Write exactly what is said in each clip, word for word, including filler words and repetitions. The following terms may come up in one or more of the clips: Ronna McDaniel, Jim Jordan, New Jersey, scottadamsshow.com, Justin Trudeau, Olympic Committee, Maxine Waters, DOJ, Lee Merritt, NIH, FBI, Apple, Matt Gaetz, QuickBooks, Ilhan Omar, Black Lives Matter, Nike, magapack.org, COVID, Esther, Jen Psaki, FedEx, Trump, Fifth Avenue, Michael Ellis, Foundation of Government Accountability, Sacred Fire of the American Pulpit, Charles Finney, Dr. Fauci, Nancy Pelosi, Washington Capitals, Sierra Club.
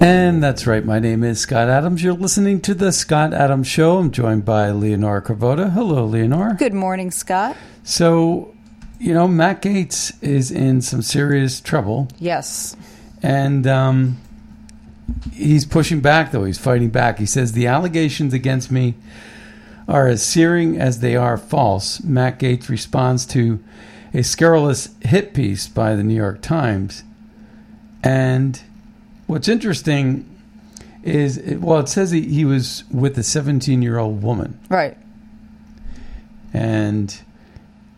And that's right. My name is Scott Adams. You're listening to The Scott Adams Show. I'm joined by Leonora Cravotta. Hello, Leonora. Good morning, Scott. So, you know, Matt Gaetz is in some serious trouble. Yes. And um, he's pushing back, though. He's fighting back. He says, the allegations against me are as searing as they are false. Matt Gaetz responds to a scurrilous hit piece by the New York Times. And what's interesting is, well, it says he, he was with a seventeen-year-old woman. Right. And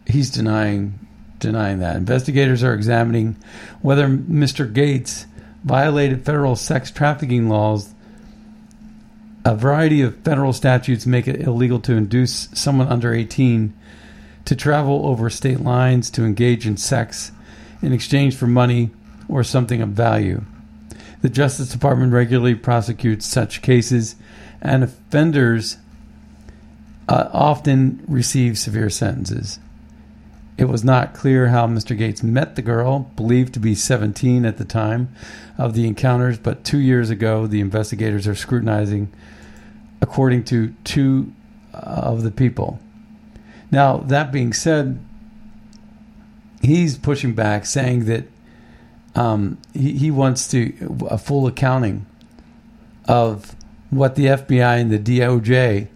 he's denying denying that. Investigators are examining whether Mister Gaetz violated federal sex trafficking laws. A variety of federal statutes make it illegal to induce someone under eighteen to travel over state lines to engage in sex in exchange for money or something of value. The Justice Department regularly prosecutes such cases, and offenders uh, often receive severe sentences. It was not clear how Mister Gaetz met the girl, believed to be seventeen at the time of the encounters, but two years ago, the investigators are scrutinizing, according to two of the people. Now, that being said, he's pushing back, saying that Um, he, he wants to a full accounting of what the F B I and the D O J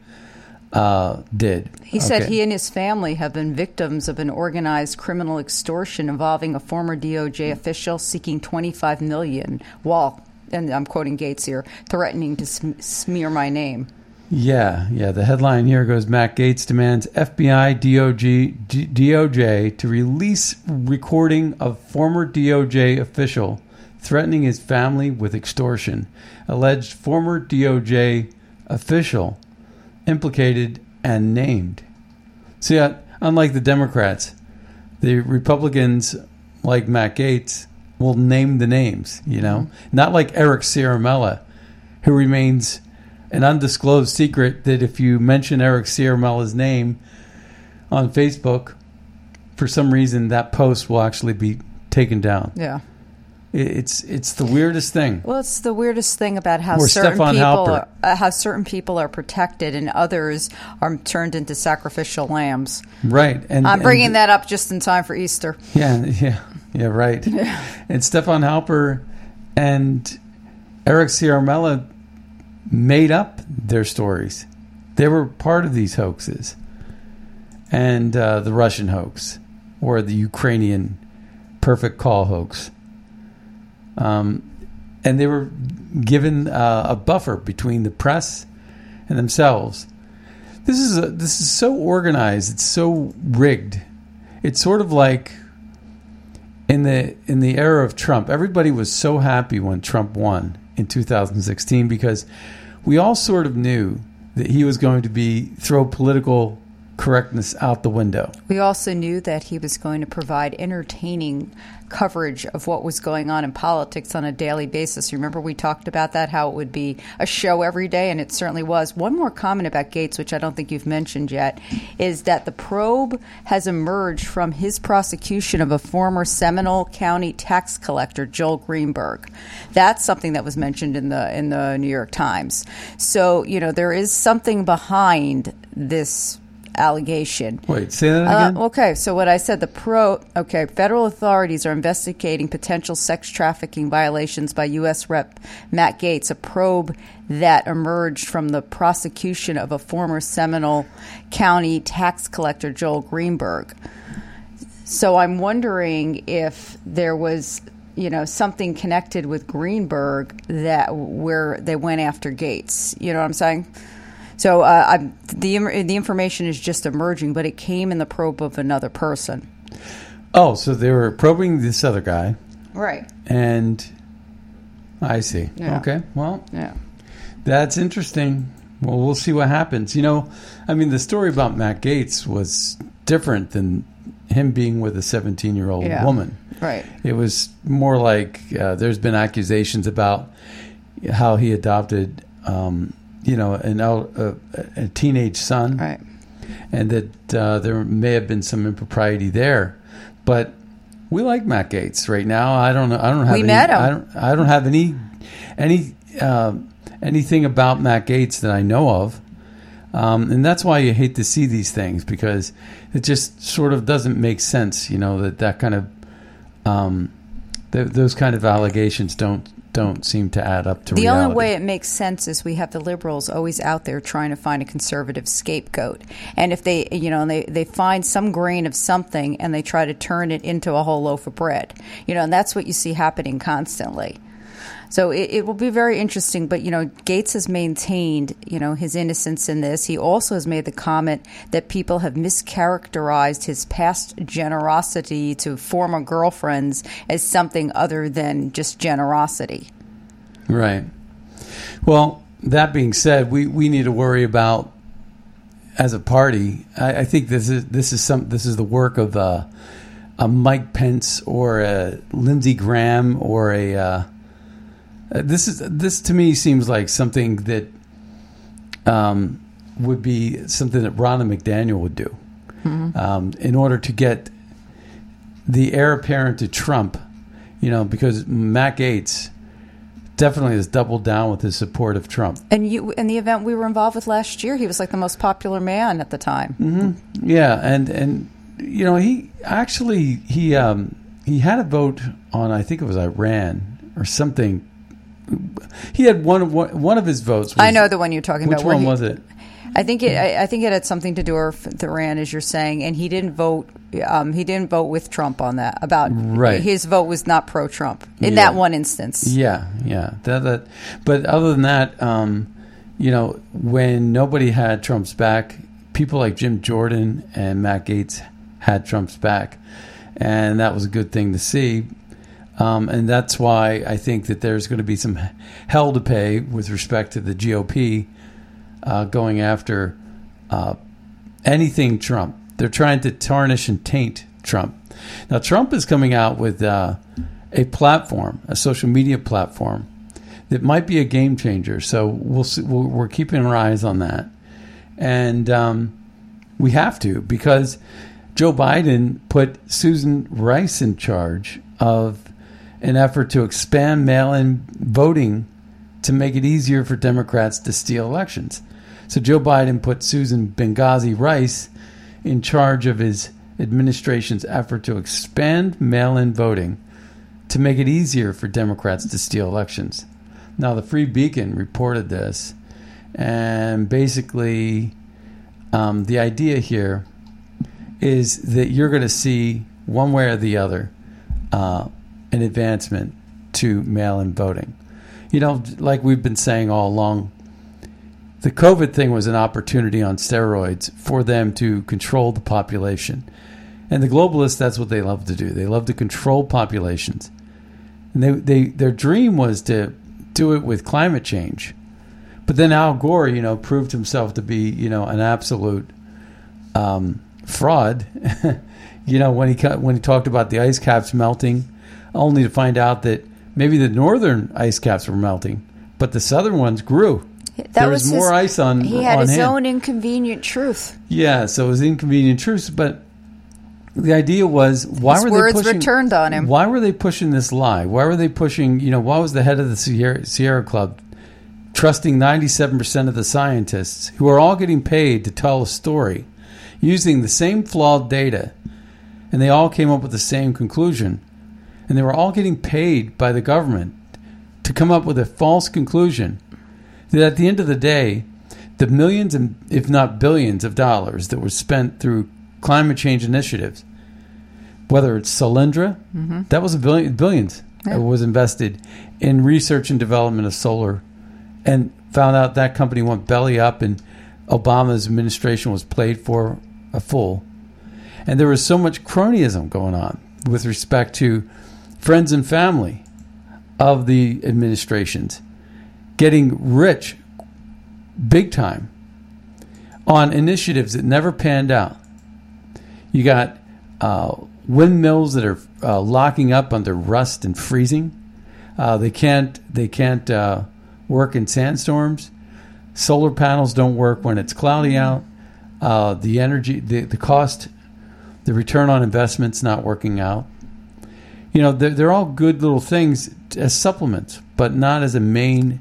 uh, did. He okay. said he and his family have been victims of an organized criminal extortion involving a former D O J official seeking twenty-five million dollars while, and I'm quoting Gaetz here, threatening to sm- smear my name. Yeah, yeah. The headline here goes, Matt Gaetz demands F B I, D O J, D O J to release recording of former D O J official threatening his family with extortion. Alleged former D O J official implicated and named. See, so yeah, unlike the Democrats, the Republicans, like Matt Gaetz, will name the names, you know? Not like Eric Ciaramella, who remains an undisclosed secret that if you mention Eric Ciaramella's name on Facebook, for some reason that post will actually be taken down. Yeah. It's it's the weirdest thing. Well, it's the weirdest thing about how or certain Stefan people are, uh, how certain people are protected and others are turned into sacrificial lambs. Right. And I'm bringing and, that up just in time for Easter. Yeah, yeah. Yeah, right. Yeah. And Stefan Halper and Eric Ciaramella made up their stories. They were part of these hoaxes, and uh, the Russian hoax or the Ukrainian perfect call hoax. Um, and they were given uh, a buffer between the press and themselves. This is a, this is so organized. It's so rigged. It's sort of like in the in the era of Trump. Everybody was so happy when Trump won in two thousand sixteen, because we all sort of knew that he was going to be throw political correctness out the window. We also knew that he was going to provide entertaining coverage of what was going on in politics on a daily basis. Remember we talked about that, how it would be a show every day, and it certainly was. One more comment about Gaetz, which I don't think you've mentioned yet, is that the probe has emerged from his prosecution of a former Seminole County tax collector, Joel Greenberg. That's something that was mentioned in the in the New York Times. So, you know, there is something behind this allegation. Wait, say that again? Uh, okay, so what I said, the pro, okay, federal authorities are investigating potential sex trafficking violations by U S. Rep. Matt Gaetz, a probe that emerged from the prosecution of a former Seminole County tax collector, Joel Greenberg. So I'm wondering if there was, you know, something connected with Greenberg that where they went after Gaetz. You know what I'm saying? So uh, I'm, the the information is just emerging, but it came in the probe of another person. Oh, so they were probing this other guy. Right. And I see. Yeah. Okay. Well, yeah, that's interesting. Well, we'll see what happens. You know, I mean, the story about Matt Gaetz was different than him being with a seventeen-year-old yeah. woman. Right. It was more like uh, there's been accusations about how he adopted Um, you know, an, a, a teenage son, right, and that uh, there may have been some impropriety there. But we like Matt Gaetz right now. I don't know. I don't have. We any, met him. I don't. I don't have any, any, uh, anything about Matt Gaetz that I know of, um, and that's why you hate to see these things, because it just sort of doesn't make sense. You know, that that kind of, um, th- those kind of allegations don't. don't seem to add up to the reality. The only way it makes sense is we have the liberals always out there trying to find a conservative scapegoat. And if they, you know, they, they find some grain of something and they try to turn it into a whole loaf of bread. You know, and that's what you see happening constantly. So it, it will be very interesting. But, you know, Gaetz has maintained, you know, his innocence in this. He also has made the comment that people have mischaracterized his past generosity to former girlfriends as something other than just generosity. Right. Well, that being said, we, we need to worry about, as a party, I, I think this is this is some this is the work of uh, a Mike Pence or a Lindsey Graham or a Uh, Uh, this is this to me seems like something that um, would be something that Ronna McDaniel would do, mm-hmm. um, in order to get the heir apparent to Trump, you know, because Matt Gaetz definitely has doubled down with his support of Trump. And you, in the event we were involved with last year, he was like the most popular man at the time. Mm-hmm. Yeah, and and you know he actually he um, he had a vote on, I think it was Iran or something. He had one of one of his votes. Was, I know the one you're talking which about. Which one he, was it? I think it. I, I think it had something to do with Iran, as you're saying. And he didn't vote. Um, he didn't vote with Trump on that. About right. His vote was not pro-Trump in yeah. that one instance. Yeah, yeah. That, that. But other than that, um, you know, when nobody had Trump's back, people like Jim Jordan and Matt Gaetz had Trump's back, and that was a good thing to see. Um, and that's why I think that there's going to be some hell to pay with respect to the G O P uh, going after uh, anything Trump. They're trying to tarnish and taint Trump. Now, Trump is coming out with uh, a platform, a social media platform, that might be a game changer. So we'll see, we'll, we're keeping our eyes on that. And um, we have to, because Joe Biden put Susan Rice in charge of an effort to expand mail-in voting to make it easier for Democrats to steal elections. So Joe Biden put Susan Benghazi Rice in charge of his administration's effort to expand mail-in voting to make it easier for Democrats to steal elections. Now, the Free Beacon reported this, and basically um, the idea here is that you're going to see, one way or the other, uh, an advancement to mail-in voting. You know, like we've been saying all along, the COVID thing was an opportunity on steroids for them to control the population. And the globalists, that's what they love to do. They love to control populations. And they, they their dream was to do it with climate change. But then Al Gore, you know, proved himself to be, you know, an absolute um, fraud. You know, when he when he talked about the ice caps melting, only to find out that maybe the northern ice caps were melting, but the southern ones grew. That there was, was more his, ice on. He had on his hand. Own inconvenient truth. Yeah, so it was inconvenient truth, but the idea was why his were words they pushing, returned on him? Why were they pushing this lie? Why were they pushing? You know, why was the head of the Sierra, Sierra Club trusting ninety-seven percent of the scientists who are all getting paid to tell a story using the same flawed data, and they all came up with the same conclusion, and they were all getting paid by the government to come up with a false conclusion? That at the end of the day, the millions and if not billions of dollars that were spent through climate change initiatives, whether it's Solyndra, mm-hmm. that was a billion, billions yeah. that was invested in research and development of solar, and found out that company went belly up, and Obama's administration was played for a fool. And there was so much cronyism going on with respect to friends and family of the administrations getting rich big time on initiatives that never panned out. You got uh, windmills that are uh, locking up under rust and freezing. Uh, they can't. They can't uh, work in sandstorms. Solar panels don't work when it's cloudy out. Uh, the energy, the, the cost, the return on investment's not working out. You know, they're, they're all good little things as supplements, but not as a main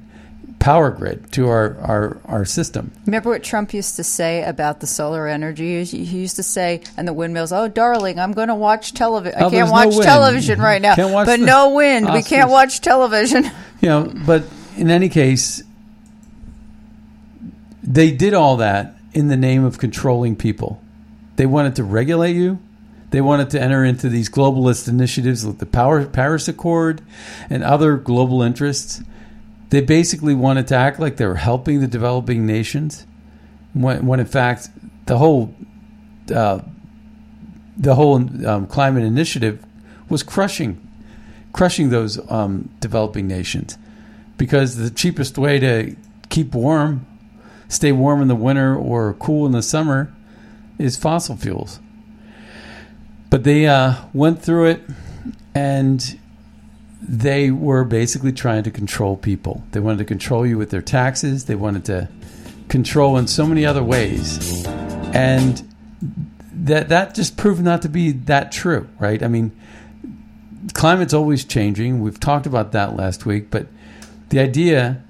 power grid to our, our, our system. Remember what Trump used to say about the solar energy? He used to say, and the windmills, oh, darling, I'm going to watch television. I oh, can't watch no television right now, but the- no wind. Oscars. We can't watch television. You know, but in any case, they did all that in the name of controlling people. They wanted to regulate you. They wanted to enter into these globalist initiatives with the power, Paris Accord and other global interests. They basically wanted to act like they were helping the developing nations, when, when in fact the whole uh, the whole um, climate initiative was crushing, crushing those um, developing nations, because the cheapest way to keep warm, stay warm in the winter or cool in the summer, is fossil fuels. But they uh, went through it, and they were basically trying to control people. They wanted to control you with their taxes. They wanted to control in so many other ways. And that that just proved not to be that true, right? I mean, climate's always changing. We've talked about that last week. But the idea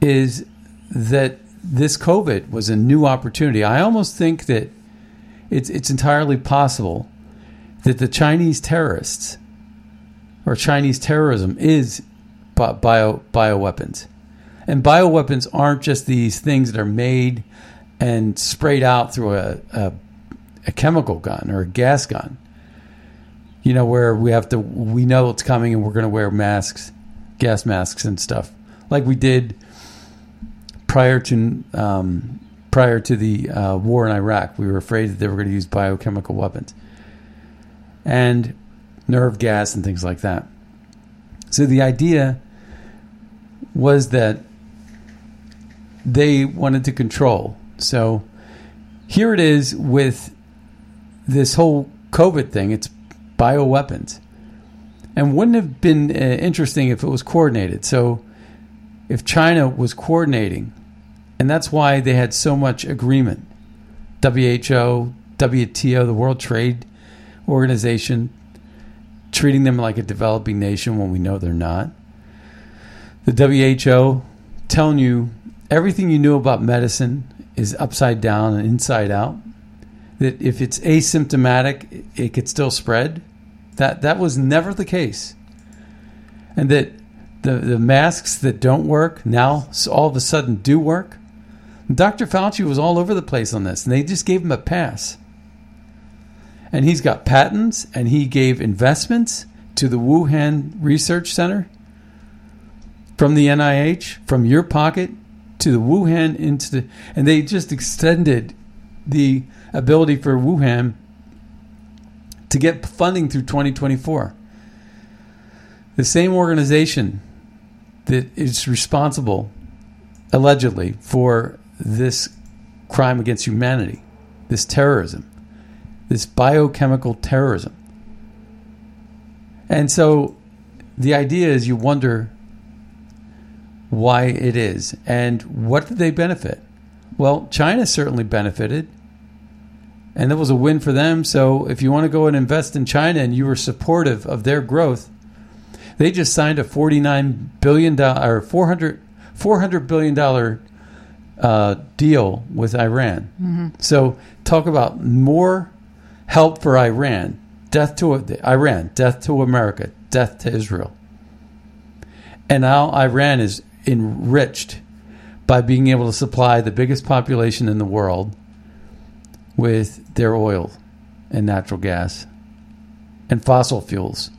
is that this COVID was a new opportunity. I almost think that it's it's entirely possible that the Chinese terrorists or Chinese terrorism is bio bioweapons. And bioweapons aren't just these things that are made and sprayed out through a, a, a chemical gun or a gas gun, you know, where we have to, we know it's coming and we're going to wear masks, gas masks and stuff, like we did prior to um, prior to the uh, war in Iraq. We were afraid that they were going to use biochemical weapons. And nerve gas and things like that. So the idea was that they wanted to control. So here it is with this whole COVID thing. It's bioweapons. And wouldn't have been uh, interesting if it was coordinated. So if China was coordinating, and that's why they had so much agreement. W H O, W T O, the World Trade Organization, treating them like a developing nation when we know they're not. The W H O telling you everything you knew about medicine is upside down and inside out. That if it's asymptomatic, it could still spread. That that was never the case. And that the, the masks that don't work now all of a sudden do work. And Doctor Fauci was all over the place on this, and they just gave him a pass. And he's got patents, and he gave investments to the Wuhan Research Center from the N I H, from your pocket to the Wuhan Institute. And they just extended the ability for Wuhan to get funding through twenty twenty-four. The same organization that is responsible, allegedly, for this crime against humanity. this terrorism, this biochemical terrorism. And so the idea is you wonder why it is. And what did they benefit? Well, China certainly benefited. And that was a win for them. So if you want to go and invest in China and you were supportive of their growth, they just signed a forty-nine billion dollars or four hundred, four hundred billion dollars uh, deal with Iran. Mm-hmm. So talk about more help for Iran. Death to Iran, death to America, death to Israel. And now Iran is enriched by being able to supply the biggest population in the world with their oil and natural gas and fossil fuels.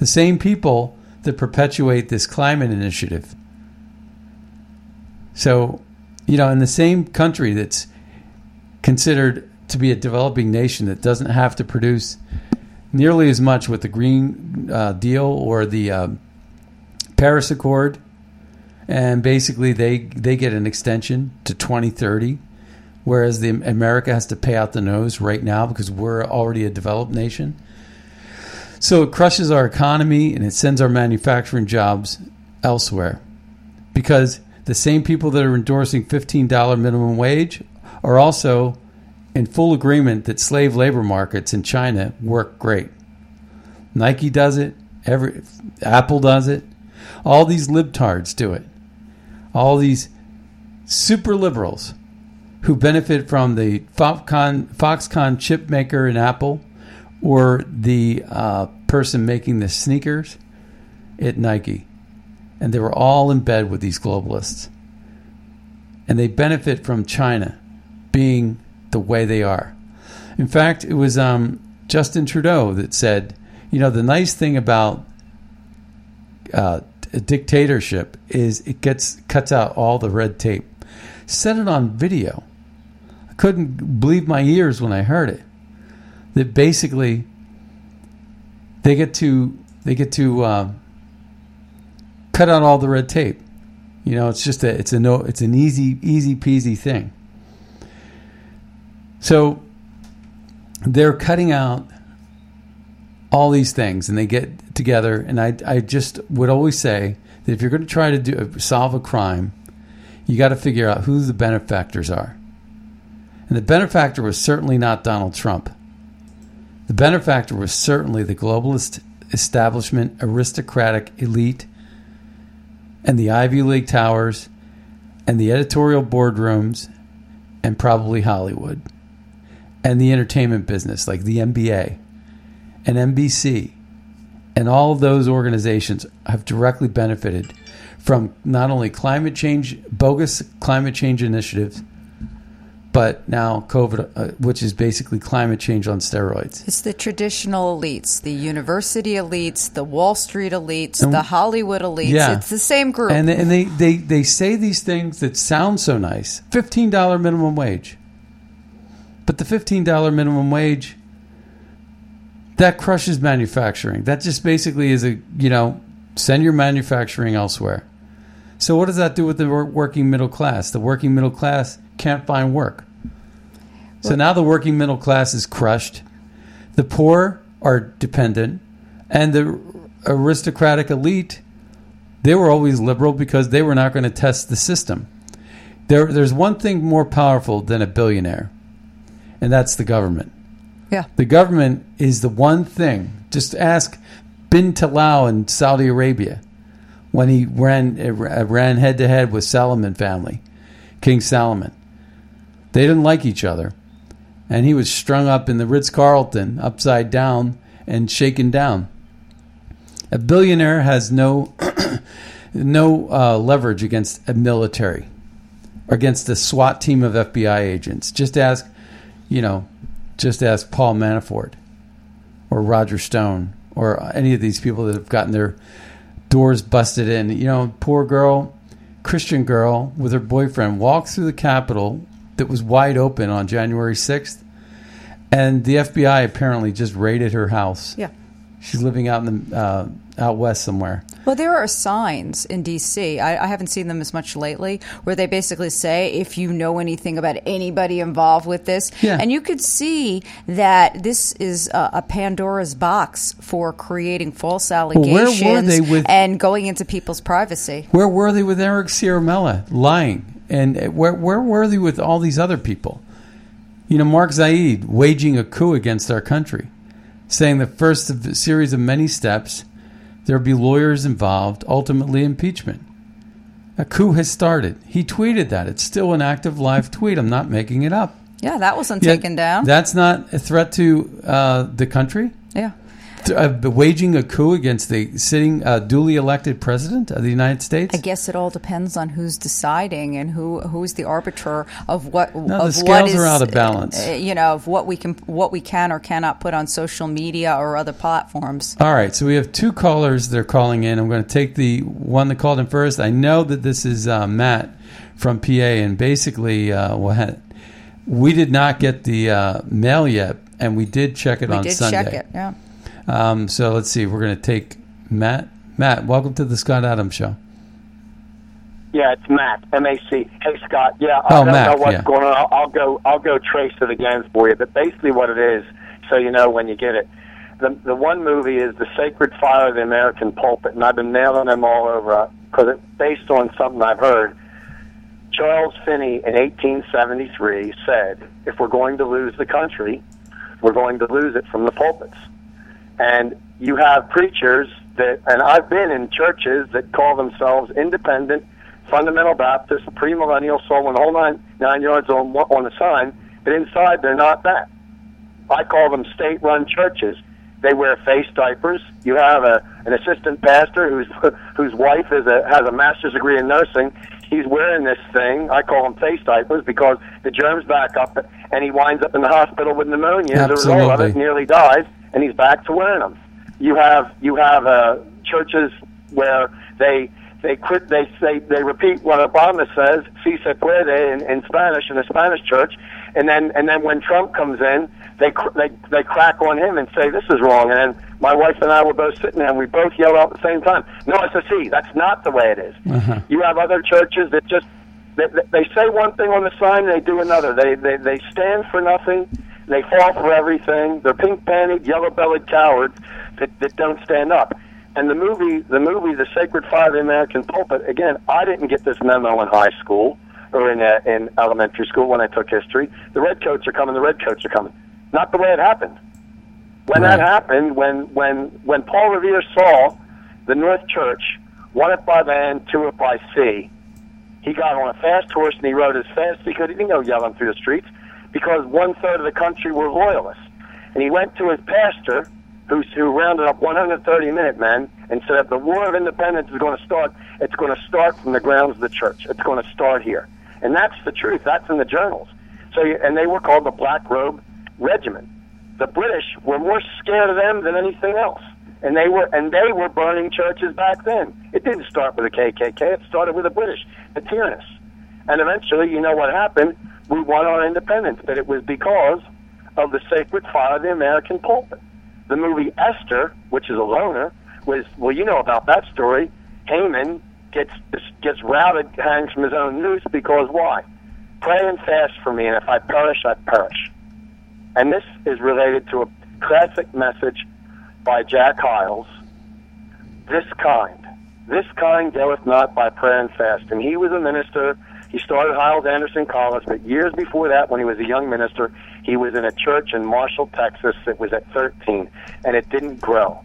The same people that perpetuate this climate initiative. So, you know, in the same country that's considered to be a developing nation that doesn't have to produce nearly as much with the Green uh, Deal or the uh, Paris Accord, and basically they they get an extension to twenty thirty, whereas the America has to pay out the nose right now because we're already a developed nation. So it crushes our economy and it sends our manufacturing jobs elsewhere, because the same people that are endorsing fifteen dollars minimum wage are also in full agreement that slave labor markets in China work great. Nike does it. Every Apple does it. All these libtards do it. All these super liberals who benefit from the Foxconn, Foxconn chip maker in Apple, or the uh, person making the sneakers at Nike. And they were all in bed with these globalists. And they benefit from China being the way they are. In fact, it was um, Justin Trudeau that said, you know, the nice thing about uh, a dictatorship is it gets cuts out all the red tape. Said it on video. I couldn't believe my ears when I heard it. That basically they get to they get to uh, cut out all the red tape. You know, it's just a it's a no it's an easy easy peasy thing. So they're cutting out all these things, and they get together. And I I just would always say that if you're going to try to do solve a crime, you got to figure out who the benefactors are. And the benefactor was certainly not Donald Trump. The benefactor was certainly the globalist establishment, aristocratic elite, and the Ivy League towers, and the editorial boardrooms, and probably Hollywood, and the entertainment business like the N B A and N B C, and all of those organizations have directly benefited from not only climate change, bogus climate change initiatives, but now COVID, uh, which is basically climate change on steroids. It's the traditional elites, the university elites, the Wall Street elites, and the Hollywood elites. Yeah. It's the same group. And, they, and they, they, they say these things that sound so nice. fifteen dollars minimum wage. But the fifteen dollars minimum wage, that crushes manufacturing. That just basically is a, you know, send your manufacturing elsewhere. So what does that do with the working middle class? The working middle class can't find work. So now the working middle class is crushed. The poor are dependent. And the aristocratic elite, they were always liberal because they were not going to test the system. There, there's one thing more powerful than a billionaire, and that's the government. Yeah. The government is the one thing. Just ask Bin Talal in Saudi Arabia when he ran ran head-to-head with Solomon family, King Solomon. They didn't like each other. And he was strung up in the Ritz-Carlton, upside down and shaken down. A billionaire has no no uh, leverage against a military or against a SWAT team of F B I agents. Just ask, you know, just ask Paul Manafort or Roger Stone or any of these people that have gotten their doors busted in. You know, poor girl, Christian girl with her boyfriend walked through the Capitol that was wide open on January sixth, and the F B I apparently just raided her house. Yeah. She's living out in the uh, out west somewhere. Well, there are signs in D C. I, I haven't seen them as much lately, where they basically say, if you know anything about anybody involved with this. Yeah. And you could see that this is a, a Pandora's box for creating false allegations well, where were they with, and going into people's privacy. Where were they with Eric Ciaramella lying? And where, where were they with all these other people? You know, Mark Zaid waging a coup against our country, saying the first of a series of many steps, there'll be lawyers involved, ultimately impeachment. A coup has started. He tweeted that. It's still an active live tweet. I'm not making it up. Yeah, that wasn't Yet, taken down. That's not a threat to uh, the country? Yeah. Uh, waging a coup against the sitting uh, duly elected president of the United States? I guess it all depends on who's deciding and who who's the arbiter of what. No, of the scales what is, are out of balance. Uh, you know, of what we can what we can or cannot put on social media or other platforms. All right, so we have two callers that are calling in. I'm going to take the one that called in first. I know that this is uh, Matt from P A, and basically, uh, what we did not get the uh, mail yet, and we did check it we on did Sunday. Check it, yeah. Um, so let's see. We're going to take Matt. Matt, welcome to the Scott Adams Show. Yeah, it's Matt, M A C. Hey, Scott. Yeah, I oh, don't Matt, know what's yeah. going on. I'll, I'll go. I'll go trace it again for you. But basically, what it is, so you know when you get it. The the one movie is The Sacred Fire of the American Pulpit, and I've been nailing them all over because it's based on something I've heard. Charles Finney in eighteen seventy-three said, "If we're going to lose the country, we're going to lose it from the pulpits." And you have preachers that, and I've been in churches that call themselves independent, fundamental Baptist, premillennial, soul, and whole nine, nine yards on on the sign, but inside they're not that. I call them state-run churches. They wear face diapers. You have a an assistant pastor whose whose wife is a has a master's degree in nursing. He's wearing this thing. I call them face diapers because the germs back up, and he winds up in the hospital with pneumonia. Absolutely. As a result of it, nearly dies. And he's back to wearing them. You have you have uh, churches where they they quit they say they, they repeat what Obama says, "Si se puede," in, in Spanish in a Spanish church, and then and then when Trump comes in, they they they crack on him and say this is wrong. And then my wife and I were both sitting there and we both yelled out at the same time, "No, it's a C. That's not the way it is." Uh-huh. You have other churches that just they, they say one thing on the sign, and they do another. They they they stand for nothing. They fall for everything. They're pink-panted, yellow-bellied cowards that, that don't stand up. And the movie, the movie, The Sacred Fire of the American Pulpit, again, I didn't get this memo in high school or in uh, in elementary school when I took history. The redcoats are coming, the redcoats are coming. Not the way it happened. When right. that happened, when, when, when Paul Revere saw the North Church, one it by land, two it by sea, he got on a fast horse and he rode as fast as he could. He didn't go yelling through the streets, because one-third of the country were loyalists. And he went to his pastor, who, who rounded up one hundred thirty Minutemen, and said, if the War of Independence is going to start, it's going to start from the grounds of the church. It's going to start here. And that's the truth. That's in the journals. So, and they were called the Black Robe Regiment. The British were more scared of them than anything else. And they were and they were burning churches back then. It didn't start with the K K K. It started with the British, the tyrannists. And eventually, you know what happened? We won our independence, but it was because of the Sacred Fire of the American Pulpit. The movie Esther, which is a loner, was, well, you know about that story. Haman gets gets routed, hangs from his own noose, because why? Pray and fast for me, and if I perish, I perish. And this is related to a classic message by Jack Hiles. This kind, this kind goeth not by prayer and fast. And he was a minister. He started Hiles Anderson College, but years before that, when he was a young minister, he was in a church in Marshall, Texas that was at thirteen, and it didn't grow.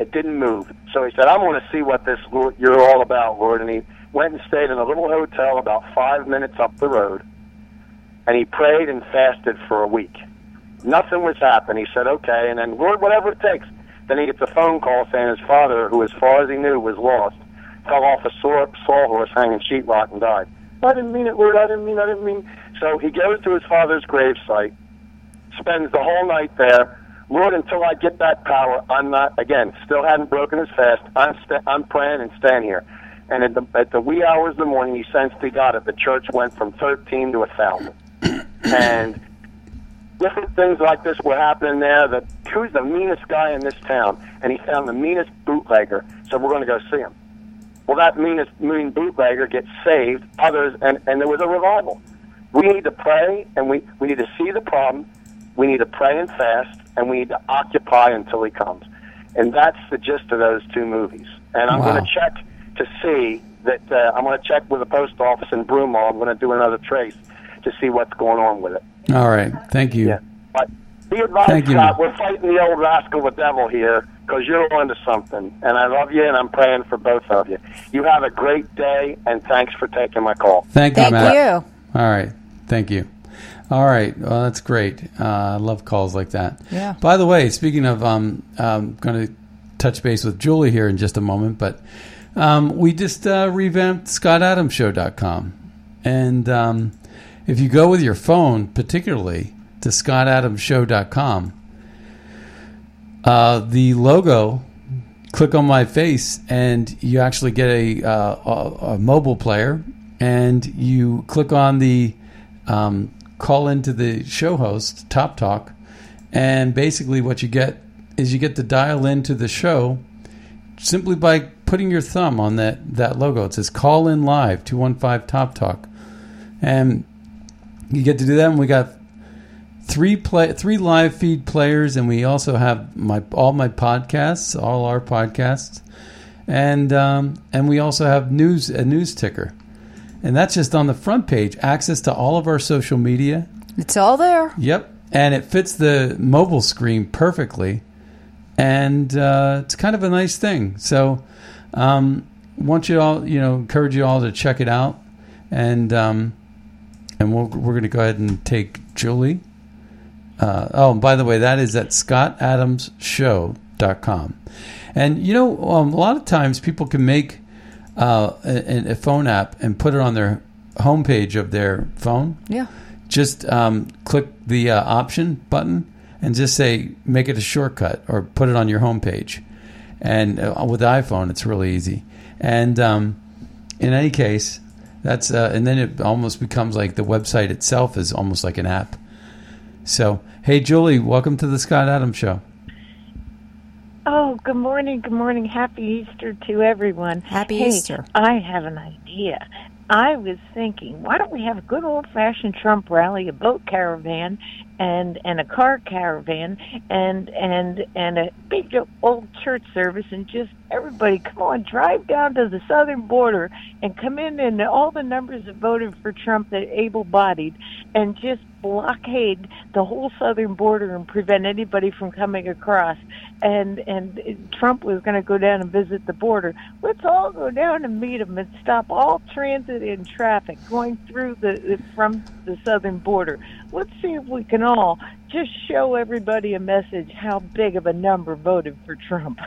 It didn't move. So he said, I want to see what this Lord, you're all about, Lord. And he went and stayed in a little hotel about five minutes up the road, and he prayed and fasted for a week. Nothing was happening. He said, okay, and then, Lord, whatever it takes. Then he gets a phone call saying his father, who as far as he knew was lost, fell off a sawhorse hanging sheetrock and died. I didn't mean it, Lord. I didn't mean, I didn't mean. So he goes to his father's gravesite, spends the whole night there. Lord, until I get that power, I'm not, again, still hadn't broken his fast. I'm st- I'm praying and staying here. And at the, at the wee hours of the morning, he sensed he got it. The church went from thirteen to one thousand. And different things like this were happening there. That, who's the meanest guy in this town? And he found the meanest bootlegger so we're going to go see him. Well, that mean, mean bootlegger gets saved, others, and, and there was a revival. We need to pray, and we, we need to see the problem. We need to pray and fast, and we need to occupy until he comes. And that's the gist of those two movies. And I'm wow. going to check to see that uh, I'm going to check with the post office in Broomall. I'm going to do another trace to see what's going on with it. All right. Thank you. Yeah. But be advised, Scott, we're fighting the old rascal with devil here because you're onto something. And I love you, and I'm praying for both of you. You have a great day, and thanks for taking my call. Thank you, Thank Matt. Thank you. All right. Thank you. All right. Well, that's great. Uh, I love calls like that. Yeah. By the way, speaking of, um, I'm going to touch base with Julie here in just a moment, but um, we just uh, revamped scott adams show dot com. And um, if you go with your phone, particularly to scott adams show dot com, uh, the logo, click on my face, and you actually get a, uh, a mobile player, and you click on the Um, call into the show host, Top Talk, and basically what you get is you get to dial into the show simply by putting your thumb on that, that logo. It says call in live, two one five Top Talk. And you get to do that, and we got three play, three live feed players, and we also have my all my podcasts, all our podcasts, and um, and we also have news a news ticker. And that's just on the front page. Access to all of our social media. It's all there. Yep. And it fits the mobile screen perfectly. And uh, it's kind of a nice thing. So I um, want you all, you know, encourage you all to check it out. And um, and we'll, we're going to go ahead and take Julie. Uh, oh, and by the way, that is at scott adams show dot com. And, you know, um, a lot of times people can make Uh, a, a phone app and put it on their homepage of their phone. Yeah. Just um, click the uh, option button and just say make it a shortcut or put it on your homepage. And uh, with the iPhone, it's really easy. And um, in any case, that's uh, and then it almost becomes like the website itself is almost like an app. So, hey Julie, welcome to the Scott Adams Show. Oh, good morning, good morning. Happy Easter to everyone. Happy hey, Easter. I have an idea. I was thinking, why don't we have a good old-fashioned Trump rally, a boat caravan, and, and a car caravan, and and and a big old church service, and just everybody, come on, drive down to the southern border and come in, and all the numbers that voted for Trump that are able-bodied, and just blockade the whole southern border and prevent anybody from coming across. And and Trump was going to go down and visit the border. Let's all go down and meet him and stop all transit and traffic going through the from the southern border. Let's see if we can all just show everybody a message how big of a number voted for Trump.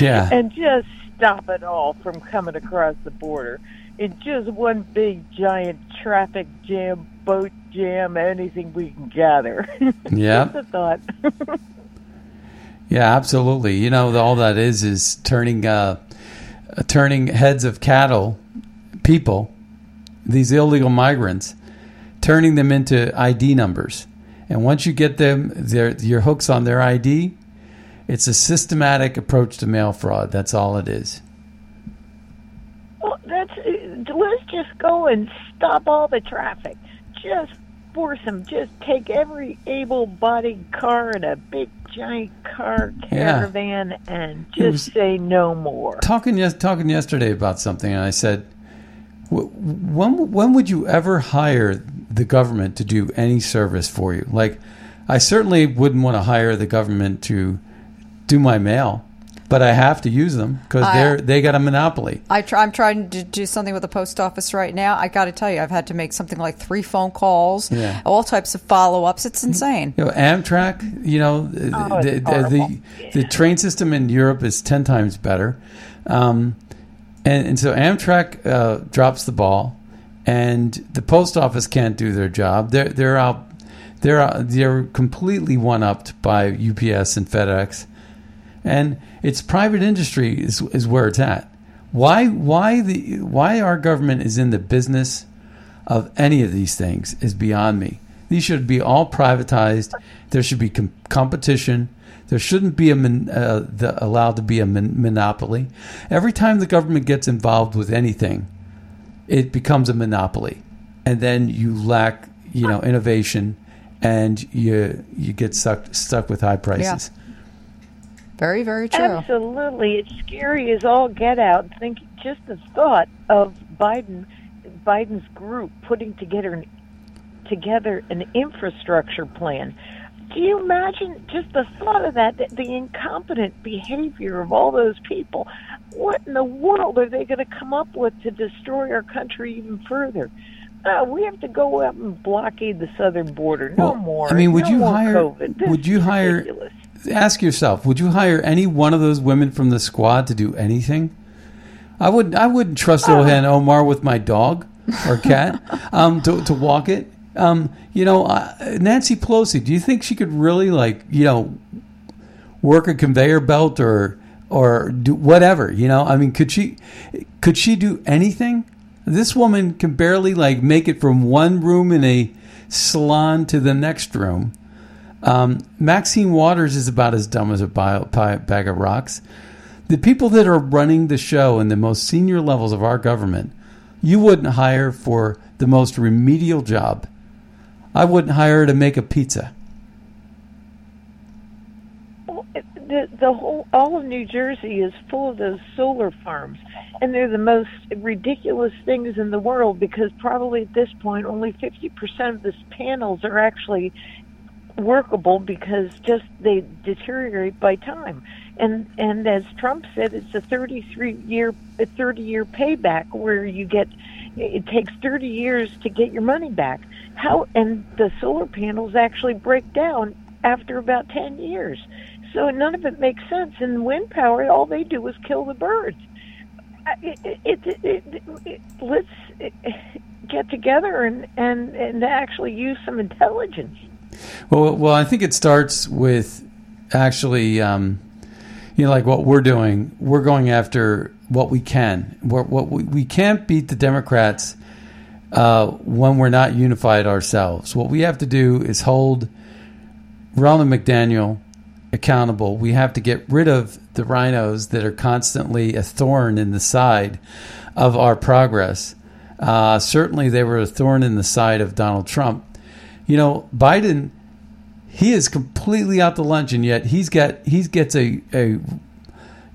Yeah. And just stop it all from coming across the border. It's just one big, giant traffic jam, boat jam, anything we can gather. Yeah. That's a thought. Yeah, absolutely. You know, all that is is turning uh, turning heads of cattle, people, these illegal migrants, turning them into I D numbers. And once you get them, their, your hooks on their I D, it's a systematic approach to mail fraud. That's all it is. Well, that's let's just go and stop all the traffic. Just force them. Just take every able-bodied car and a big, giant car caravan, yeah. and just say no more. Talking yes, talking yesterday about something, and I said, when when would you ever hire the government to do any service for you? Like, I certainly wouldn't want to hire the government to do my mail. But I have to use them because they're they got a monopoly. I try, I'm trying to do something with the post office right now. I got to tell you, I've had to make something like three phone calls, yeah. all types of follow ups. It's insane. You know, Amtrak, you know, oh, the the, the, the train system in Europe is ten times better, um, and, and so Amtrak uh, drops the ball, and the post office can't do their job. They're they're out, they're out, they're completely one-upped by U P S and FedEx. And it's private industry is is where it's at. Why why the why our government is in the business of any of these things is beyond me. These should be all privatized. There should be com- competition. There shouldn't be a mon- uh, the, allowed to be a mon- monopoly. Every time the government gets involved with anything, it becomes a monopoly, and then you lack, you know, innovation, and you you get stuck stuck with high prices. Yeah. Very, very true. Absolutely, it's scary as all get out. Think just the thought of Biden, Biden's group putting together an, together an infrastructure plan. Do you imagine just the thought of that, that the incompetent behavior of all those people? What in the world are they going to come up with to destroy our country even further? Uh, we have to go out and blockade the southern border. No well, more. I mean, would no you hire? COVID. Would you hire? Ridiculous. Ask yourself: would you hire any one of those women from the squad to do anything? I wouldn't. I wouldn't trust oh. Ilhan Omar with my dog or cat um, to, to walk it. Um, you know, uh, Nancy Pelosi. Do you think she could really, like, you know, work a conveyor belt or or do whatever? You know, I mean, could she? Could she do anything? This woman can barely, like, make it from one room in a salon to the next room. Um, Maxine Waters is about as dumb as a bio, pie, bag of rocks. The people that are running the show in the most senior levels of our government, you wouldn't hire for the most remedial job. I wouldn't hire her to make a pizza. Well, the, the whole, all of New Jersey is full of those solar farms. And they're the most ridiculous things in the world, because probably at this point only fifty percent of the panels are actually workable, because just they deteriorate by time. And and as Trump said, it's a thirty-three year a thirty year payback, where you get it takes thirty years to get your money back. How and the solar panels actually break down after about ten years. So none of it makes sense. And wind power, all they do is kill the birds. It, it, it, it, it, let's get together and, and, and actually use some intelligence. Well, well, I think it starts with actually, um, you know, like what we're doing. We're going after what we can. What, what we, we can't beat the Democrats uh, when we're not unified ourselves. What we have to do is hold Ronna McDaniel accountable. We have to get rid of the rhinos that are constantly a thorn in the side of our progress. Uh, certainly they were a thorn in the side of Donald Trump. You know, Biden, he is completely out to lunch, and yet he's got he gets a, a you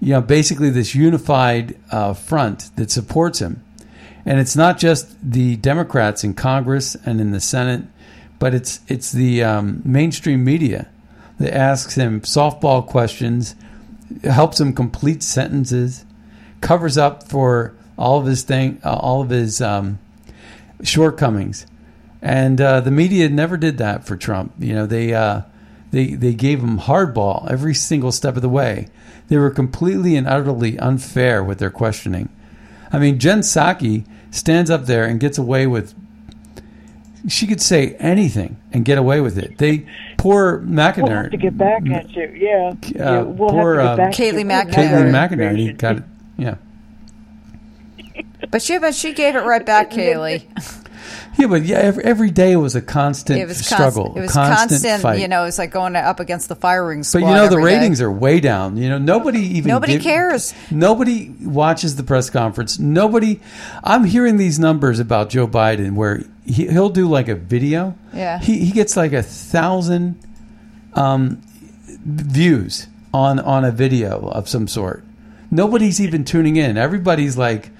know, basically this unified uh, front that supports him. And it's not just the Democrats in Congress and in the Senate, but it's it's the um, mainstream media that asks him softball questions, helps him complete sentences, covers up for all of his thing, uh, all of his um, shortcomings, and uh, the media never did that for Trump. You know, they uh, they they gave him hardball every single step of the way. They were completely and utterly unfair with their questioning. I mean, Jen Psaki stands up there and gets away with. She could say anything and get away with it. They poor McEnany. We'll have to get back at you, yeah. Uh, yeah we'll poor have to get back uh, Kaylee McEnany. Kaylee McEnany got it, yeah. But she, but she gave it right back, Kaylee. Yeah, but yeah, every, every day was a constant it was struggle. Const, it was constant, constant fight. You know, it was like going up against the firing squad. But you know, the ratings day. are way down. You know, nobody even nobody give, cares. Nobody watches the press conference. Nobody. I'm hearing these numbers about Joe Biden where he, he'll do like a video. Yeah, he he gets like a thousand um, views on on a video of some sort. Nobody's even tuning in. Everybody's like,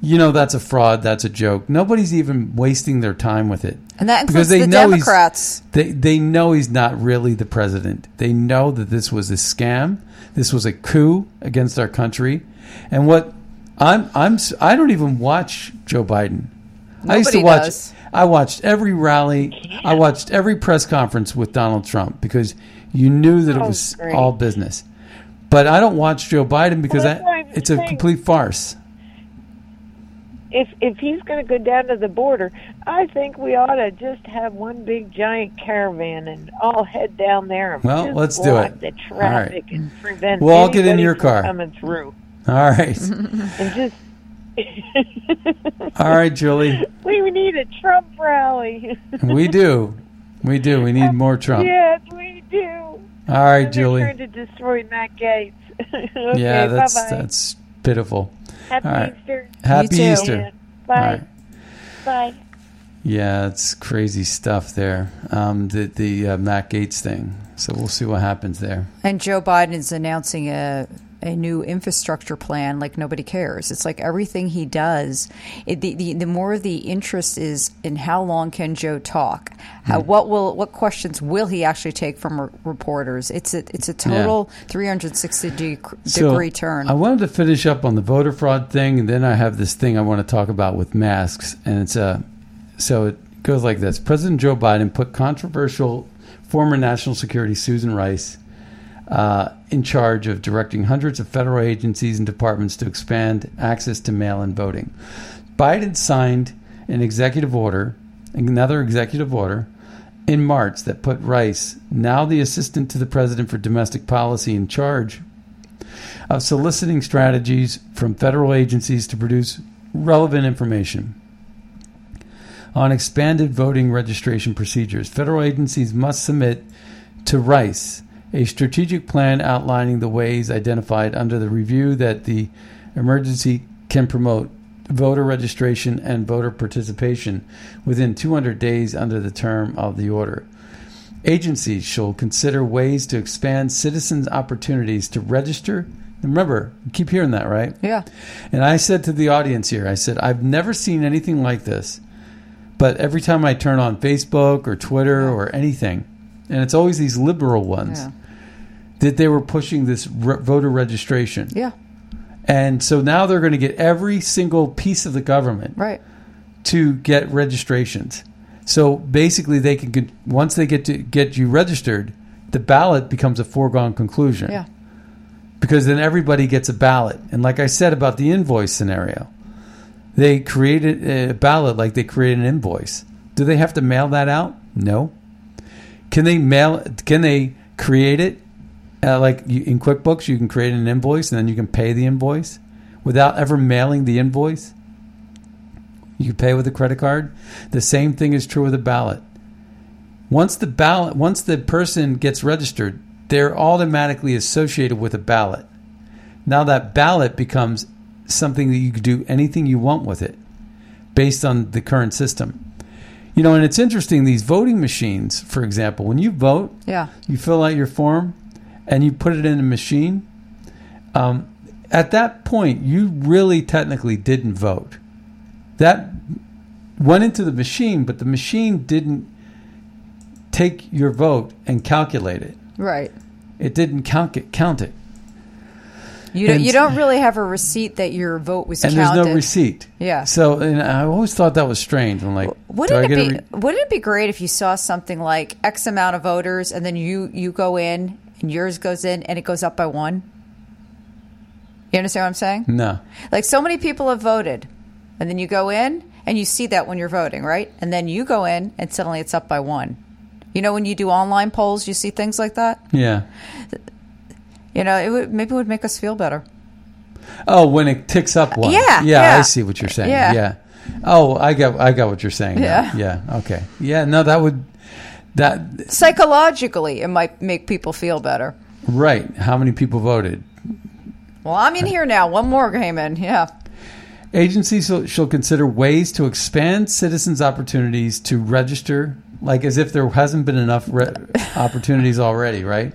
you know, that's a fraud. That's a joke. Nobody's even wasting their time with it. And that includes the Democrats. They, they know he's not really the president. They know that this was a scam. This was a coup against our country. And what I'm, I'm, I don't even watch Joe Biden. Nobody I used to watch, does. I watched every rally. I watched every press conference with Donald Trump because you knew that it was oh, all business. But I don't watch Joe Biden because well, I, it's saying. a complete farce. If if he's going to go down to the border, I think we ought to just have one big giant caravan and all head down there. And well, just let's do it. The traffic all right. and prevent we'll all get in your car. Coming through. All right. And just. All right, Julie. We need a Trump rally. We do, we do. We need more Trump. Yes, we do. All right, Julie. Trying to destroy Matt Gaetz. Okay, yeah, that's bye-bye. That's pitiful. Happy right. Easter. Happy you Easter. Too. Bye. Right. Bye. Yeah, it's crazy stuff there. Um, the the uh, Matt Gaetz thing. So we'll see what happens there. And Joe Biden's announcing a a new infrastructure plan like nobody cares. It's like everything he does, it, the, the the more the interest is in how long can Joe talk, how, mm. what will what questions will he actually take from re- reporters. It's a, it's a total yeah. three hundred sixty degree so turn. I wanted to finish up on the voter fraud thing, and then I have this thing I want to talk about with masks, and it's a so it goes like this. President Joe Biden put controversial former National Security Susan Rice Uh, in charge of directing hundreds of federal agencies and departments to expand access to mail-in voting. Biden signed an executive order, another executive order, in March that put Rice, now the assistant to the president for domestic policy, in charge of soliciting strategies from federal agencies to produce relevant information on expanded voting registration procedures. Federal agencies must submit to Rice a strategic plan outlining the ways identified under the review that the emergency can promote voter registration and voter participation within two hundred days under the term of the order. Agencies shall consider ways to expand citizens' opportunities to register. Remember, you keep hearing that, right? Yeah. And I said to the audience here, I said, I've never seen anything like this, but every time I turn on Facebook or Twitter or anything, and it's always these liberal ones. Yeah. That they were pushing this re- voter registration. Yeah. And so now they're going to get every single piece of the government right. to get registrations. So basically, they can get, once they get to get you registered, the ballot becomes a foregone conclusion. Yeah. Because then everybody gets a ballot. And like I said about the invoice scenario, they created a ballot like they created an invoice. Do they have to mail that out? No. Can they mail? Can they create it? Uh, like you, in QuickBooks, you can create an invoice and then you can pay the invoice without ever mailing the invoice. You can pay with a credit card. The same thing is true with a ballot. Once the ballot, once the person gets registered, they're automatically associated with a ballot. Now that ballot becomes something that you can do anything you want with it, based on the current system. You know, and it's interesting. These voting machines, for example, when you vote, yeah. you fill out your form. And you put it in a machine, um, at that point, you really technically didn't vote. That went into the machine, but the machine didn't take your vote and calculate it. Right. It didn't count it. Count it. You don't, and, you don't really have a receipt that your vote was and counted. And there's no receipt. Yeah. So and I always thought that was strange. I'm like, wouldn't it be re- wouldn't it be great if you saw something like X amount of voters, and then you, you go in. And yours goes in, and it goes up by one. You understand what I'm saying? No. Like, so many people have voted. And then you go in, and you see that when you're voting, right? And then you go in, and suddenly it's up by one. You know, when you do online polls, you see things like that? Yeah. You know, it would, maybe it would make us feel better. Oh, when it ticks up one. Yeah. Yeah, yeah. I see what you're saying. Yeah. yeah. Oh, I got, I got what you're saying. Yeah. Now. Yeah, okay. Yeah, no, that would... That psychologically, it might make people feel better. Right. How many people voted? Well, I'm in here now. One more came in. Yeah. Agencies shall, shall consider ways to expand citizens' opportunities to register, like as if there hasn't been enough re- opportunities already, right?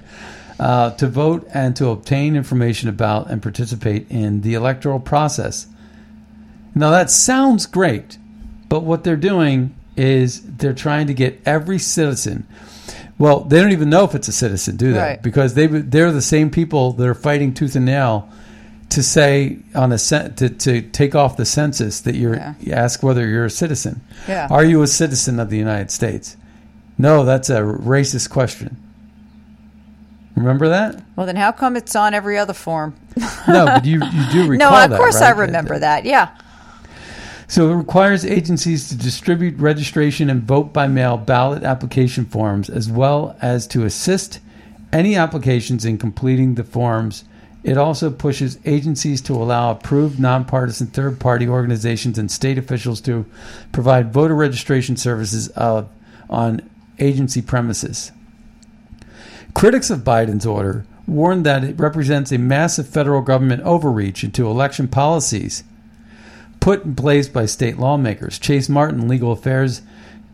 Uh, to vote and to obtain information about and participate in the electoral process. Now, that sounds great, but what they're doing is they're trying to get every citizen. Well, they don't even know if it's a citizen, do they? Right. Because they they're the same people that are fighting tooth and nail to say on a to to take off the census that you're yeah. you ask whether you're a citizen. Yeah. Are you a citizen of the United States? No, that's a racist question. Remember that? Well, then how come it's on every other form? No, but you you do recall that. No, of course that, right? I remember that. Yeah. So it requires agencies to distribute registration and vote-by-mail ballot application forms, as well as to assist any applications in completing the forms. It also pushes agencies to allow approved nonpartisan third-party organizations and state officials to provide voter registration services of, on agency premises. Critics of Biden's order warned that it represents a massive federal government overreach into election policies put in place by state lawmakers. Chase Martin, legal affairs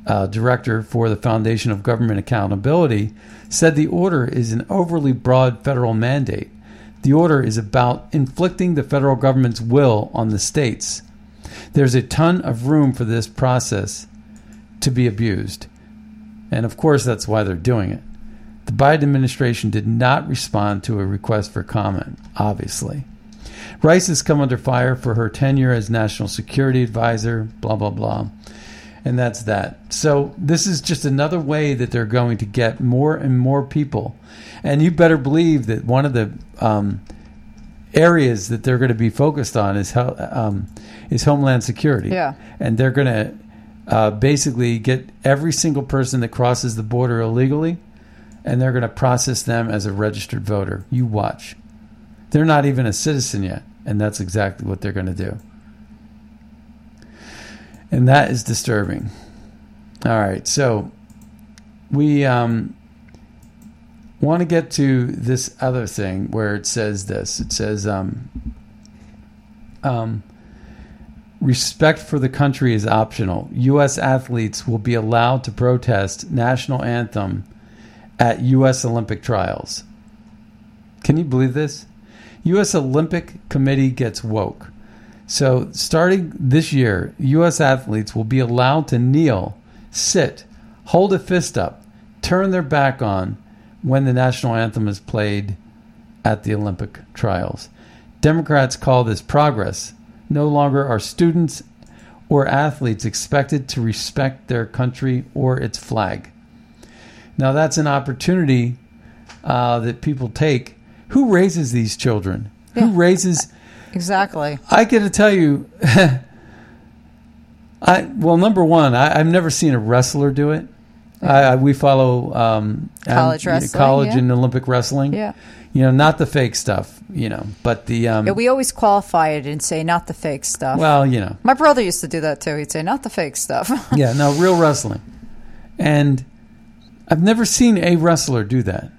uh, director for the Foundation of Government Accountability, said the order is an overly broad federal mandate. The order is about inflicting the federal government's will on the states. There's a ton of room for this process to be abused. And of course, that's why they're doing it. The Biden administration did not respond to a request for comment, obviously. Rice has come under fire for her tenure as national security advisor, blah, blah, blah. And that's that. So this is just another way that they're going to get more and more people. And you better believe that one of the um, areas that they're going to be focused on is how, um, is Homeland Security. Yeah. And they're going to uh, basically get every single person that crosses the border illegally, and they're going to process them as a registered voter. You watch. They're not even a citizen yet, and that's exactly what they're going to do. And that is disturbing. All right, so we um, want to get to this other thing where it says this. It says, um, um, respect for the country is optional. U S athletes will be allowed to protest national anthem at U S Olympic trials. Can you believe this? U S Olympic Committee gets woke. So starting this year, U S athletes will be allowed to kneel, sit, hold a fist up, turn their back on when the national anthem is played at the Olympic trials. Democrats call this progress. No longer are students or athletes expected to respect their country or its flag. Now that's an opportunity uh, that people take. Who raises these children? Yeah. Who raises... Exactly. I got to tell you, I well, number one, I, I've never seen a wrestler do it. Yeah. I, I, we follow um, college and, wrestling, college yeah. and Olympic wrestling. Yeah, you know, not the fake stuff. You know, but the um, yeah, we always qualify it and say not the fake stuff. Well, you know, my brother used to do that too. He'd say not the fake stuff. yeah, no, real wrestling. And I've never seen a wrestler do that.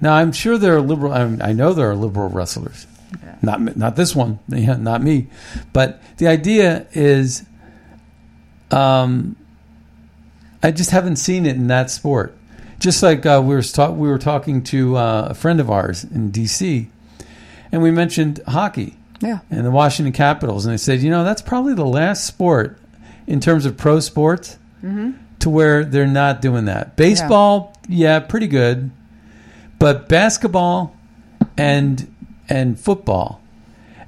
Now I'm sure there are liberal. I, mean, I know there are liberal wrestlers. Yeah. Not not this one, yeah, not me. But the idea is, um, I just haven't seen it in that sport. Just like uh, we were ta- we were talking to uh, a friend of ours in D C, and we mentioned hockey, yeah, and the Washington Capitals, and I said, you know, that's probably the last sport in terms of pro sports mm-hmm. to where they're not doing that. Baseball, yeah, yeah pretty good, but basketball and and football.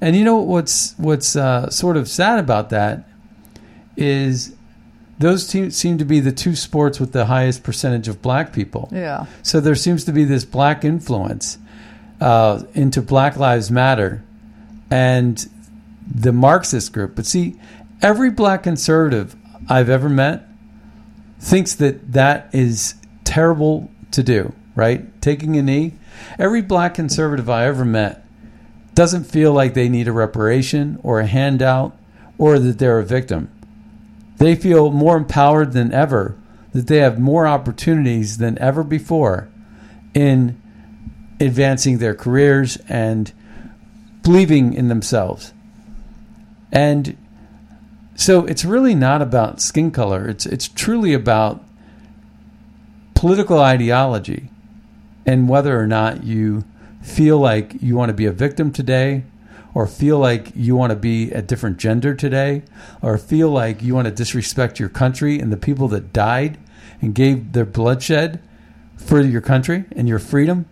And you know what's what's uh, sort of sad about that is those te- seem to be the two sports with the highest percentage of black people. Yeah. So there seems to be this black influence uh, into Black Lives Matter and the Marxist group. But see, every black conservative I've ever met thinks that that is terrible to do, right? Taking a knee. Every black conservative I ever met doesn't feel like they need a reparation or a handout or that they're a victim. They feel more empowered than ever, that they have more opportunities than ever before in advancing their careers and believing in themselves. And so it's really not about skin color. It's it's truly about political ideology. And whether or not you feel like you want to be a victim today or feel like you want to be a different gender today or feel like you want to disrespect your country and the people that died and gave their bloodshed for your country and your freedom.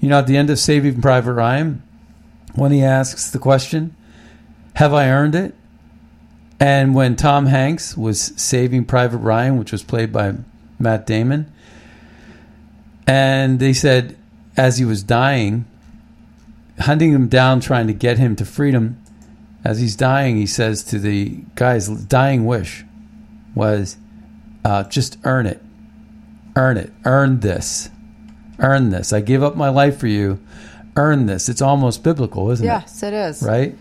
You know, at the end of Saving Private Ryan, when he asks the question, have I earned it? And when Tom Hanks was saving Private Ryan, which was played by Matt Damon, and they said, as he was dying, hunting him down, trying to get him to freedom, as he's dying, he says to the guy's dying wish was, uh, just earn it. Earn it. Earn this. Earn this. I gave up my life for you. Earn this. It's almost biblical, isn't it? Yes, it is. Right?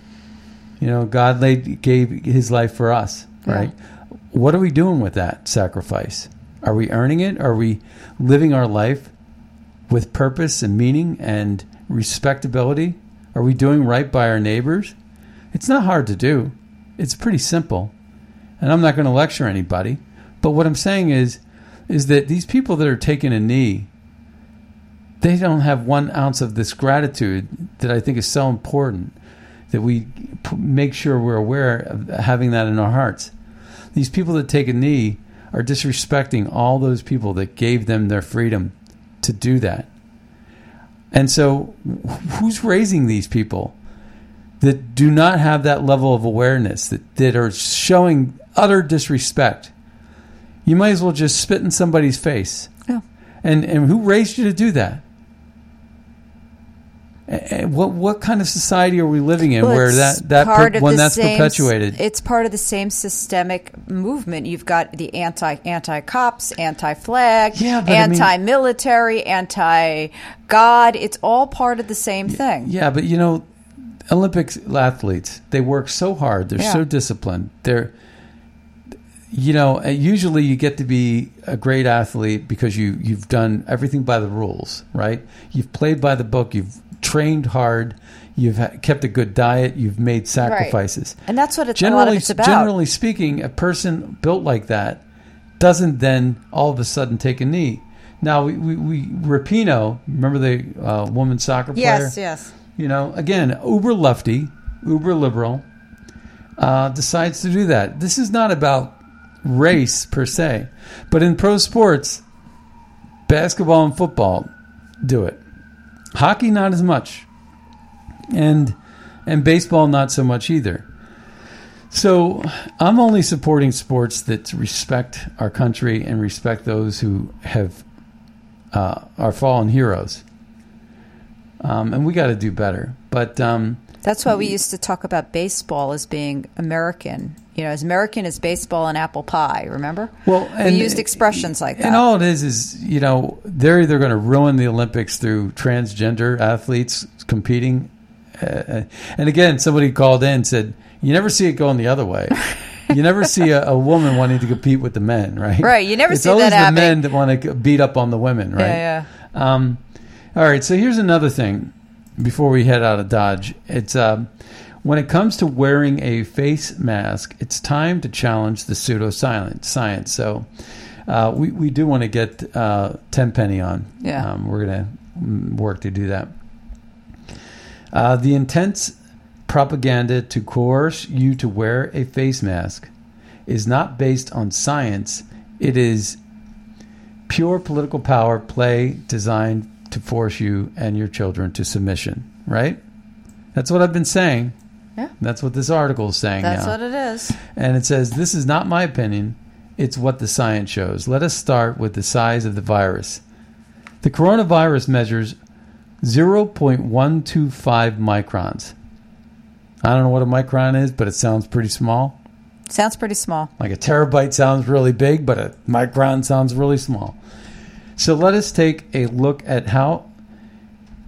You know, God laid, gave his life for us, right? Yeah. What are we doing with that sacrifice? Are we earning it? Are we living our life with purpose and meaning and respectability? Are we doing right by our neighbors? It's not hard to do. It's pretty simple. And I'm not going to lecture anybody. But what I'm saying is, is that these people that are taking a knee, they don't have one ounce of this gratitude that I think is so important that we p- make sure we're aware of having that in our hearts. These people that take a knee are disrespecting all those people that gave them their freedom to do that. And so who's raising these people that do not have that level of awareness, that, that are showing utter disrespect? You might as well just spit in somebody's face. Yeah. And and who raised you to do that? And what what kind of society are we living in well, where that, that per, when that's same, perpetuated? It's part of the same systemic movement. You've got the anti anti cops, anti flag, yeah, anti military, I mean, anti God. It's all part of the same thing. Yeah, but you know, Olympic athletes, they work so hard. They're yeah. so disciplined. They're you know, usually you get to be a great athlete because you you've done everything by the rules, right? You've played by the book. You've trained hard, you've kept a good diet, you've made sacrifices. Right. And that's what it's, generally, a lot of it's about. Generally speaking, a person built like that doesn't then all of a sudden take a knee. Now, we, we, we Rapinoe, remember the uh, woman soccer player? Yes, yes. You know, again, uber lefty, uber liberal, uh, decides to do that. This is not about race per se, but in pro sports, basketball and football do it. Hockey, not as much. And and baseball, not so much either. So I'm only supporting sports that respect our country and respect those who have uh, are fallen heroes. Um, and we got to do better. But um, that's why we used to talk about baseball as being American. You know, as American as baseball and apple pie, remember? Well, and, we used expressions like that. And all it is is, you know, they're either going to ruin the Olympics through transgender athletes competing. Uh, and again, somebody called in and said, you never see it going the other way. You never see a, a woman wanting to compete with the men, right? Right, you never it's see that happening. It's always the men that want to beat up on the women, right? Yeah, yeah. Um, all right, so here's another thing before we head out of Dodge. It's... Uh, When it comes to wearing a face mask, it's time to challenge the pseudoscience. Science. So uh, we, we do want to get uh, Tenpenny on. Yeah. Um, we're going to work to do that. Uh, the intense propaganda to coerce you to wear a face mask is not based on science. It is pure political power play designed to force you and your children to submission, right? That's what I've been saying. Yeah. That's what this article is saying That's now. That's what it is. And it says, this is not my opinion. It's what the science shows. Let us start with the size of the virus. The coronavirus measures zero point one two five microns. I don't know what a micron is, but it sounds pretty small. It sounds pretty small. Like a terabyte sounds really big, but a micron sounds really small. So let us take a look at how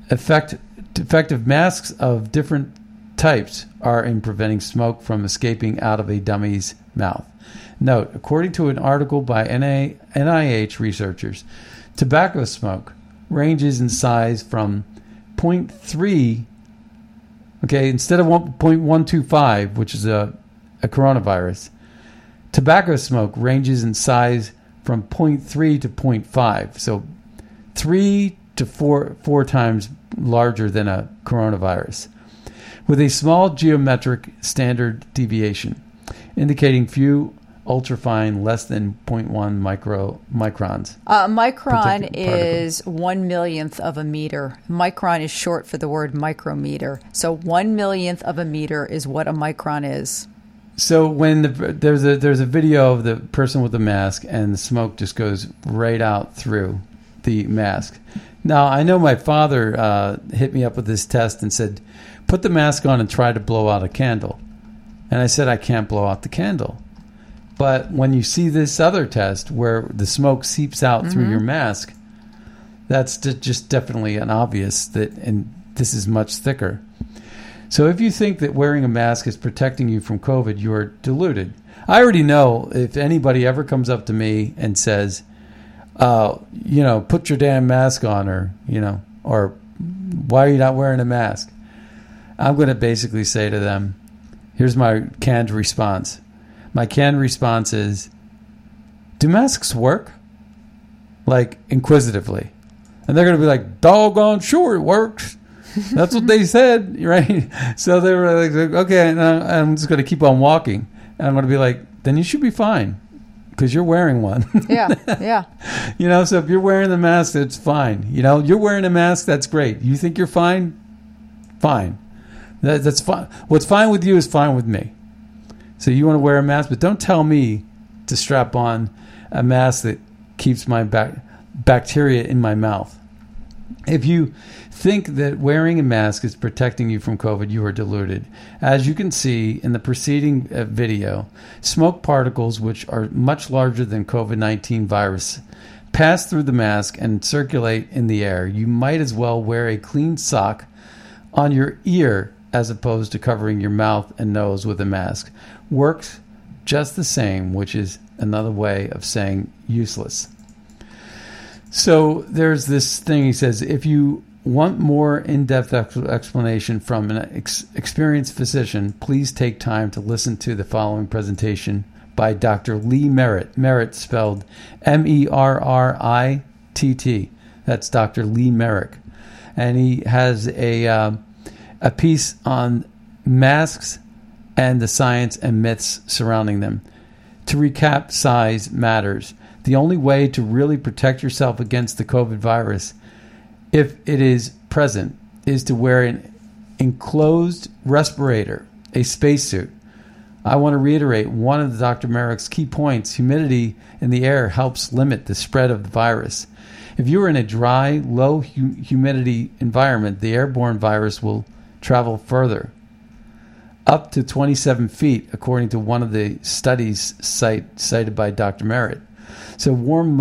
effective Effective masks of different types are in preventing smoke from escaping out of a dummy's mouth. Note, according to an article by N I H researchers, tobacco smoke ranges in size from zero point three, okay, instead of one point one two five, which is a, a coronavirus, tobacco smoke ranges in size from zero point three to zero point five. So three to four, four times larger than a coronavirus, with a small geometric standard deviation, indicating few ultrafine less than zero point one microns. Uh, micron is one millionth of a meter. Micron is short for the word micrometer. So one millionth of a meter is what a micron is. So when the, there's a there's a video of the person with the mask and the smoke just goes right out through the mask. Now, I know my father uh, hit me up with this test and said, put the mask on and try to blow out a candle. And I said, I can't blow out the candle. But when you see this other test where the smoke seeps out mm-hmm. through your mask, that's just definitely an obvious that, and this is much thicker. So if you think that wearing a mask is protecting you from COVID, you are deluded. I already know if anybody ever comes up to me and says, uh, you know, put your damn mask on, or, you know, or why are you not wearing a mask? I'm going to basically say to them, here's my canned response. My canned response is, do masks work? Like, inquisitively. And they're going to be like, doggone sure it works. That's what they said, right? So they were like, okay, I'm just going to keep on walking. And I'm going to be like, then you should be fine, because you're wearing one. Yeah, yeah. You know, so if you're wearing the mask, it's fine. You know, you're wearing a mask, that's great. You think you're fine? Fine. That, that's fine. What's fine with you is fine with me. So you want to wear a mask, but don't tell me to strap on a mask that keeps my bac- bacteria in my mouth. If you think that wearing a mask is protecting you from COVID, you are deluded. As you can see in the preceding video, smoke particles, which are much larger than COVID nineteen virus, pass through the mask and circulate in the air. You might as well wear a clean sock on your ear as opposed to covering your mouth and nose with a mask. Works just the same, which is another way of saying useless. So there's this thing he says, if you want more in-depth ex- explanation from an ex- experienced physician, please take time to listen to the following presentation by Doctor Lee Merritt. Merritt spelled M E R R I T T. That's Doctor Lee Merritt. And he has a uh, a piece on masks and the science and myths surrounding them. To recap, size matters. The only way to really protect yourself against the COVID virus, if it is present, is to wear an enclosed respirator, a spacesuit. I want to reiterate one of Doctor Merrick's key points. Humidity in the air helps limit the spread of the virus. If you are in a dry, low hu- humidity environment, the airborne virus will travel further, up to twenty-seven feet, according to one of the studies cite, cited by Doctor Merritt. So warm,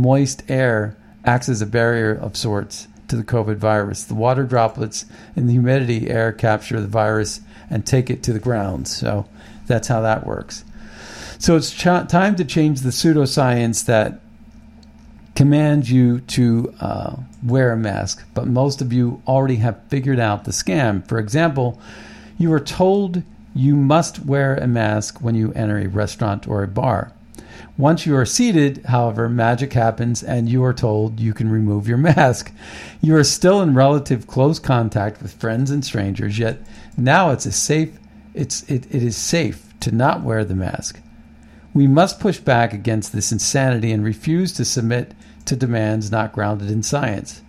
moist air acts as a barrier of sorts to the COVID virus. The water droplets in the humidity air capture the virus and take it to the ground. So that's how that works. So it's ch- time to change the pseudoscience that commands you to uh, wear a mask. But most of you already have figured out the scam. For example, you are told you must wear a mask when you enter a restaurant or a bar. Once you are seated, however, magic happens and you are told you can remove your mask. You are still in relative close contact with friends and strangers, yet now it's a safe, it's, it, it is safe to not wear the mask. We must push back against this insanity and refuse to submit to demands not grounded in science.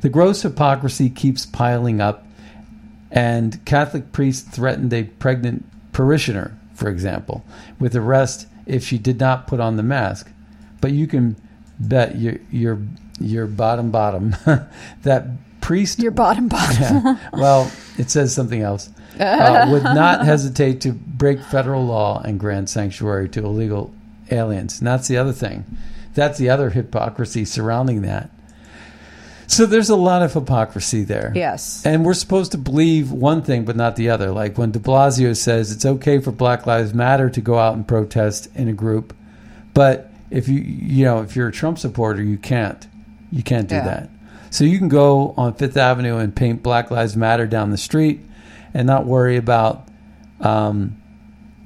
The gross hypocrisy keeps piling up, and Catholic priests threatened a pregnant parishioner, for example, with arrest if she did not put on the mask. But you can bet your your your bottom bottom that priest your bottom bottom yeah, well, it says something else, uh, would not hesitate to break federal law and grant sanctuary to illegal aliens. And that's the other thing, that's the other hypocrisy surrounding that. So there's a lot of hypocrisy there. Yes. And we're supposed to believe one thing but not the other. Like when de Blasio says it's okay for Black Lives Matter to go out and protest in a group, but if you you know, if you're a Trump supporter, you can't. You can't do yeah. that. So you can go on Fifth Avenue and paint Black Lives Matter down the street and not worry about um,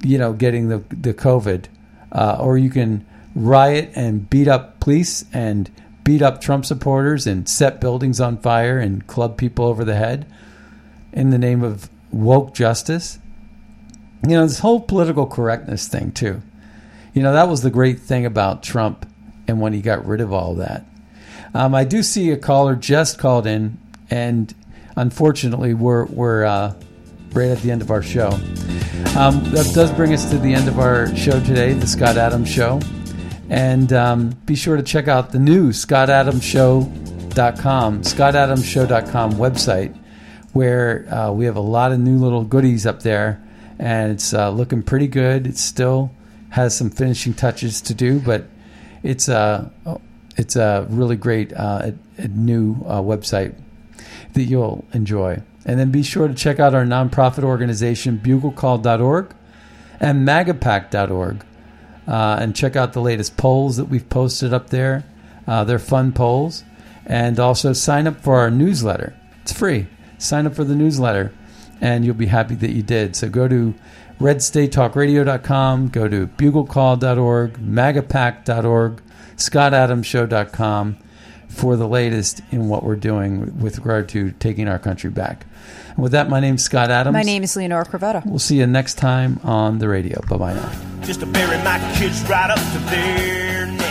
you know, getting the the COVID. Uh, or you can riot and beat up police and beat up Trump supporters and set buildings on fire and club people over the head in the name of woke justice. You know, this whole political correctness thing, too. You know, that was the great thing about Trump and when he got rid of all that. Um, I do see a caller just called in, and unfortunately, we're, we're uh, right at the end of our show. Um, that does bring us to the end of our show today, The Scott Adams Show. And um, be sure to check out the new scott adams show dot com, scott adams show dot com website, where uh, we have a lot of new little goodies up there. And it's uh, looking pretty good. It still has some finishing touches to do, but it's a, it's a really great uh, a, a new uh, website that you'll enjoy. And then be sure to check out our nonprofit organization, bugle call dot org and magapack dot org. Uh, and check out the latest polls that we've posted up there. Uh, they're fun polls. And also sign up for our newsletter. It's free. Sign up for the newsletter, and you'll be happy that you did. So go to red state talk radio dot com, go to bugle call dot org, magapack dot org, scott adams show dot com for the latest in what we're doing with regard to taking our country back. And with that, my name's Scott Adams. My name is Leonora Cravotta. We'll see you next time on the radio. Bye-bye now. Just to bury my kids right up to their